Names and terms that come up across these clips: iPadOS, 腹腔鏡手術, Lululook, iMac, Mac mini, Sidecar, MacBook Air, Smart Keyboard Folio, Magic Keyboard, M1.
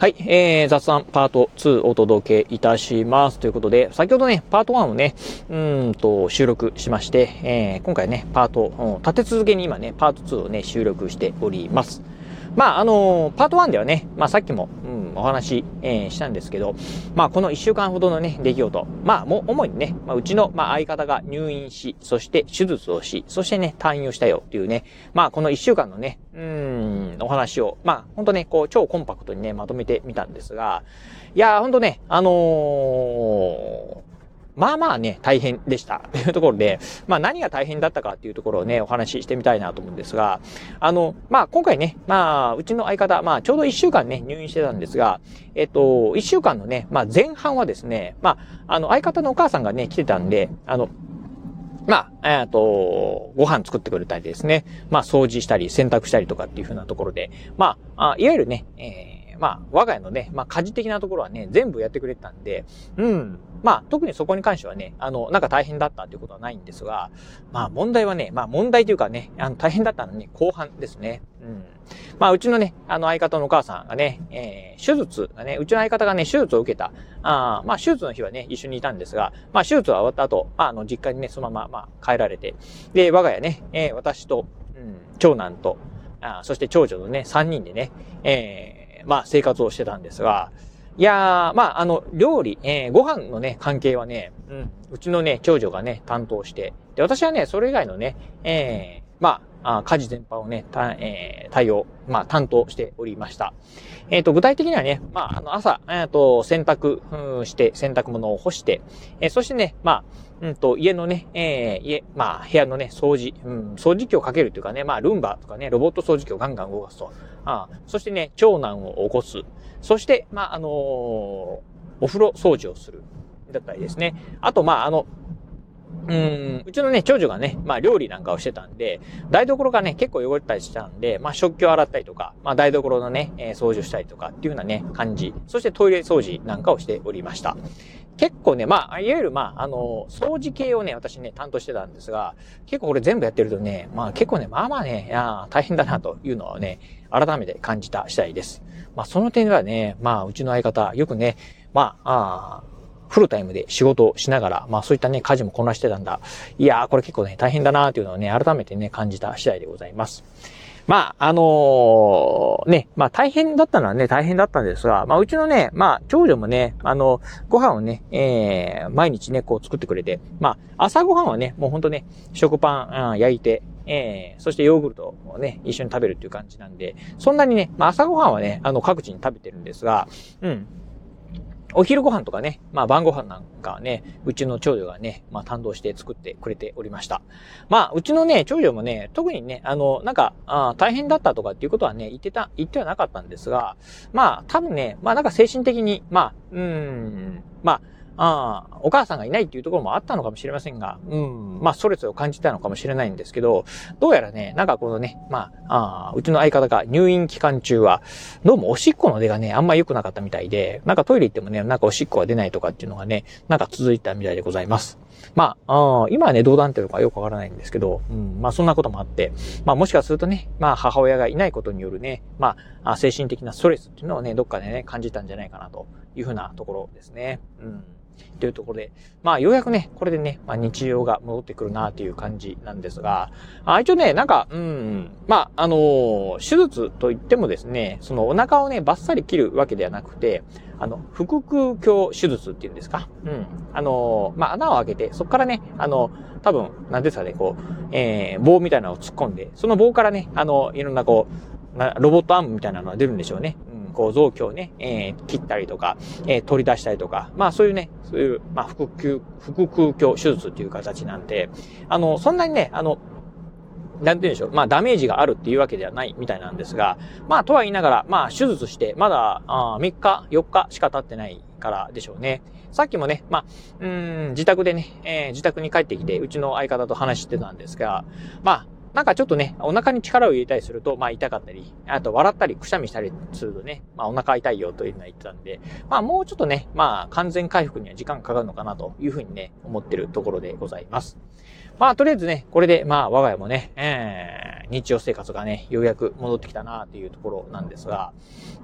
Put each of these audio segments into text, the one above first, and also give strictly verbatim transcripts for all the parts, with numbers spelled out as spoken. はい、えー、雑談パートツーお届けいたします。ということで、先ほどね、パートワンをね、うーんと収録しまして、えー、今回ね、パート、うん、立て続けに今ね、パートツーをね、収録しております。まあ、あのー、パートワンではね、まあさっきも、うん、お話、えー、したんですけど、まあこのいっしゅうかんほどのね、出来事、まあもう主にね、まあうちの、まあ相方が入院し、そして手術をし、そしてね、退院をしたよっていうね、まあこのいっしゅうかんのね、うーん、お話を、まあほんとね、こう超コンパクトにね、まとめてみたんですが、いやーほんとね、あのー、まあまあね、大変でした。というところで、まあ何が大変だったかっていうところをね、お話ししてみたいなと思うんですが、あの、まあ今回ね、まあうちの相方、まあちょうどいっしゅうかんね、入院してたんですが、えっと、いっしゅうかんのね、まあ前半はですね、まあ、あの相方のお母さんがね、来てたんで、あの、まあ、えっと、ご飯作ってくれたりですね、まあ掃除したり、洗濯したりとかっていう風なところで、まあ、あいわゆるね、えーまあ、我が家のね、まあ、家事的なところはね、全部やってくれてたんで、うん。まあ、特にそこに関してはね、あの、なんか大変だったっていうことはないんですが、まあ、問題はね、まあ、問題というかね、あの、大変だったのに、後半ですね。うん。まあ、うちのね、あの、相方のお母さんがね、えー、手術がね、うちの相方がね、手術を受けた、あまあ、手術の日はね、一緒にいたんですが、まあ、手術は終わった後、まあ、あの、実家にね、そのまま、まあ、帰られて、で、我が家ね、えー、私と、うん、長男と、あそして長女のね、さんにんでね、えー、まあ生活をしてたんですが、いやー、まああの料理、えー、ご飯のね関係はね、うん、うちのね長女がね担当して、で私はねそれ以外のね、えー、まあ、あ家事全般をねた、えー、対応、まあ担当しておりました。えっと具体的にはね、まああの朝えっと洗濯して洗濯物を干して、えー、そしてねまあ。うんと、家のね、えー、家、まあ、部屋のね、掃除、うん、掃除機をかけるというかね、まあ、ルンバとかね、ロボット掃除機をガンガン動かすと。ああ、そしてね、長男を起こす。そして、まあ、あのー、お風呂掃除をする。だったりですね。あと、まあ、あの、うーん、うちのね、長女がね、まあ、料理なんかをしてたんで、台所がね、結構汚れたりしたんで、まあ、食器を洗ったりとか、まあ、台所のね、えー、掃除をしたりとかっていうようなね、感じ。そしてトイレ掃除なんかをしておりました。結構ね、まあ、いわゆる、まあ、あの、掃除系をね、私ね、担当してたんですが、結構これ全部やってるとね、まあ結構ね、まあまあね、いや大変だなというのはね、改めて感じた次第です。まあ、その点ではね、まあ、うちの相方、よくね、まあ、あフルタイムで仕事をしながら、まあそういったね、家事もこなしてたんだ。いやー、これ結構ね、大変だなーというのをね、改めてね、感じた次第でございます。まあ、あのー、ね、まあ大変だったのはね、大変だったんですが、まあうちのね、まあ長女もね、あの、ご飯をね、えー、毎日ね、こう作ってくれて、まあ朝ご飯はね、もうほんとね、食パン、うん、焼いて、えー、そしてヨーグルトをね、一緒に食べるっていう感じなんで、そんなにね、まあ朝ご飯はね、あの各自に食べてるんですが、うん。お昼ご飯とかね、まあ晩ご飯なんかね、うちの長女がね、まあ担当して作ってくれておりました。まあうちのね、長女もね、特にね、あの、なんか、あ大変だったとかっていうことはね、言ってた、言ってはなかったんですが、まあ多分ね、まあなんか精神的に、まあ、うーん、まあ、ああ、お母さんがいないっていうところもあったのかもしれませんが、うん、まあ、ストレスを感じたのかもしれないんですけど、どうやらね、なんかこのね、まあ、あうちの相方が入院期間中は、どうもおしっこの出がね、あんま良くなかったみたいで、なんかトイレ行ってもね、なんかおしっこが出ないとかっていうのがね、なんか続いたみたいでございます。まあ、あ今はね、どうだっていうのかよくわからないんですけど、うん、まあ、そんなこともあって、まあ、もしかするとね、まあ、母親がいないことによるね、まあ、精神的なストレスっていうのをね、どっかでね、感じたんじゃないかなというふうなところですね。うんというところで、まあようやくね、これでね、まあ日常が戻ってくるなという感じなんですが、あ一応ね、なんか、うん、まああのー、手術といってもですね、そのお腹をね、バッサリ切るわけではなくて、あの、腹腔鏡手術っていうんですか、うん、あのー、まあ穴を開けて、そこからね、あの、多分、なんですかね、こう、えー、棒みたいなのを突っ込んで、その棒からね、あの、いろんなこう、ロボットアームみたいなのが出るんでしょうね。こう臓器をね、えー、切ったりとか、えー、取り出したりとか、まあそういうね、そういう、まあ腹腔、腹腔鏡手術っていう形なんで、あの、そんなにね、あの、なんて言うんでしょう。まあ、ダメージがあるっていうわけではないみたいなんですが、まあ、とは言いながら、まあ、手術して、まだ、あみっか、よっかしか経ってないからでしょうね。さっきもね、まあ、うーん、自宅でね、えー、自宅に帰ってきて、うちの相方と話してたんですが、まあ、なんかちょっとね、お腹に力を入れたりすると、まあ痛かったり、あと笑ったりくしゃみしたりするとね、まあお腹痛いよというのは言ってたんで、まあもうちょっとね、まあ完全回復には時間がかかるのかなというふうにね、思ってるところでございます。まあとりあえずね、これでまあ我が家もね、えー、日常生活がね、ようやく戻ってきたなというところなんですが、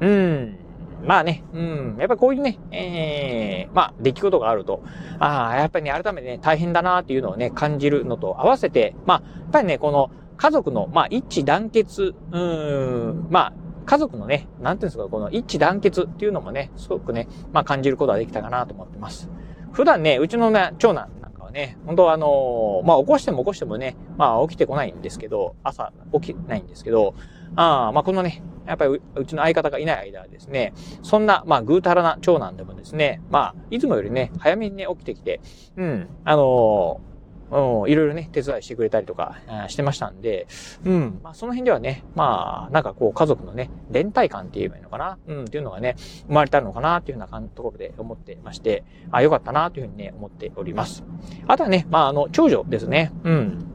うーん。まあね、うん、やっぱりこういうね、えー、まあ、出来事があると、ああ、やっぱりね、改めてね、大変だなっていうのをね、感じるのと合わせて、まあ、やっぱりね、この家族の、まあ、一致団結、うーん、まあ、家族のね、なんていうんですか、この一致団結っていうのもね、すごくね、まあ、感じることができたかなと思ってます。普段ね、うちのね、長男、ね、本当あのー、まあ、起こしても起こしてもね、まあ、起きてこないんですけど、朝起きないんですけど、あまあ、このね、やっぱり う, うちの相方がいない間はですね、そんな、まあ、ぐうたらな長男でもですね、まあ、いつもよりね、早めにね、起きてきて、うん、あのー、うん、いろいろね、手伝いしてくれたりとかしてましたんで、うん、まあ、その辺ではね、まあ、なんかこう、家族のね、連帯感って言えばいいのかな、うん、っていうのがね、生まれたのかな、っていうようなところで思ってまして、あ、よかったな、というふうにね、思っております。あとはね、まあ、あの、長女ですね、うん。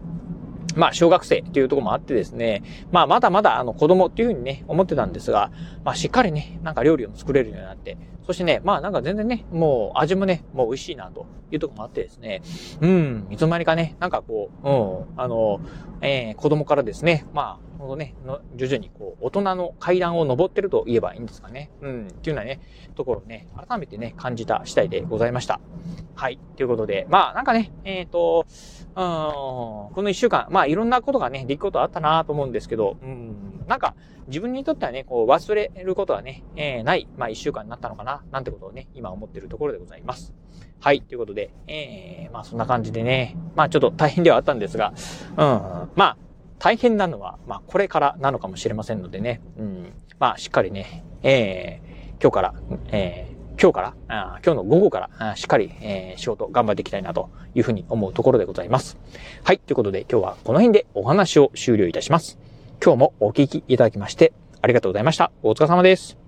まあ、小学生というところもあってですね、まあ、まだまだ、あの、子供っていうふうにね、思ってたんですが、まあ、しっかりね、なんか料理を作れるようになって、そしてね、まあ、なんか全然ね、もう、味もね、もう美味しいな、というところもあってですね、うん、いつの間にかね、なんかこう、うん、あの、えー、子供からですね、まあ、ほんとね、徐々にこう、大人の階段を登ってると言えばいいんですかね、うん、っていうようなね、ところをね、改めてね、感じた次第でございました。はい、ということで、まあ、なんかね、えっと、うん、この一週間、まあまあいろんなことがね、できることあったなと思うんですけど、うん、なんか自分にとってはね、こう忘れることはね、えー、ない、まあ一週間になったのかな、なんてことをね、今思っているところでございます。はい、ということで、えー、まあそんな感じでね、まあちょっと大変ではあったんですが、うん、まあ大変なのは、まあこれからなのかもしれませんのでね、うん、まあしっかりね、えー、今日から、えー今日から、あ今日の午後からしっかり、えー、仕事頑張っていきたいなというふうに思うところでございます。はい、ということで今日はこの辺でお話を終了いたします。今日もお聞きいただきましてありがとうございました。お疲れ様です。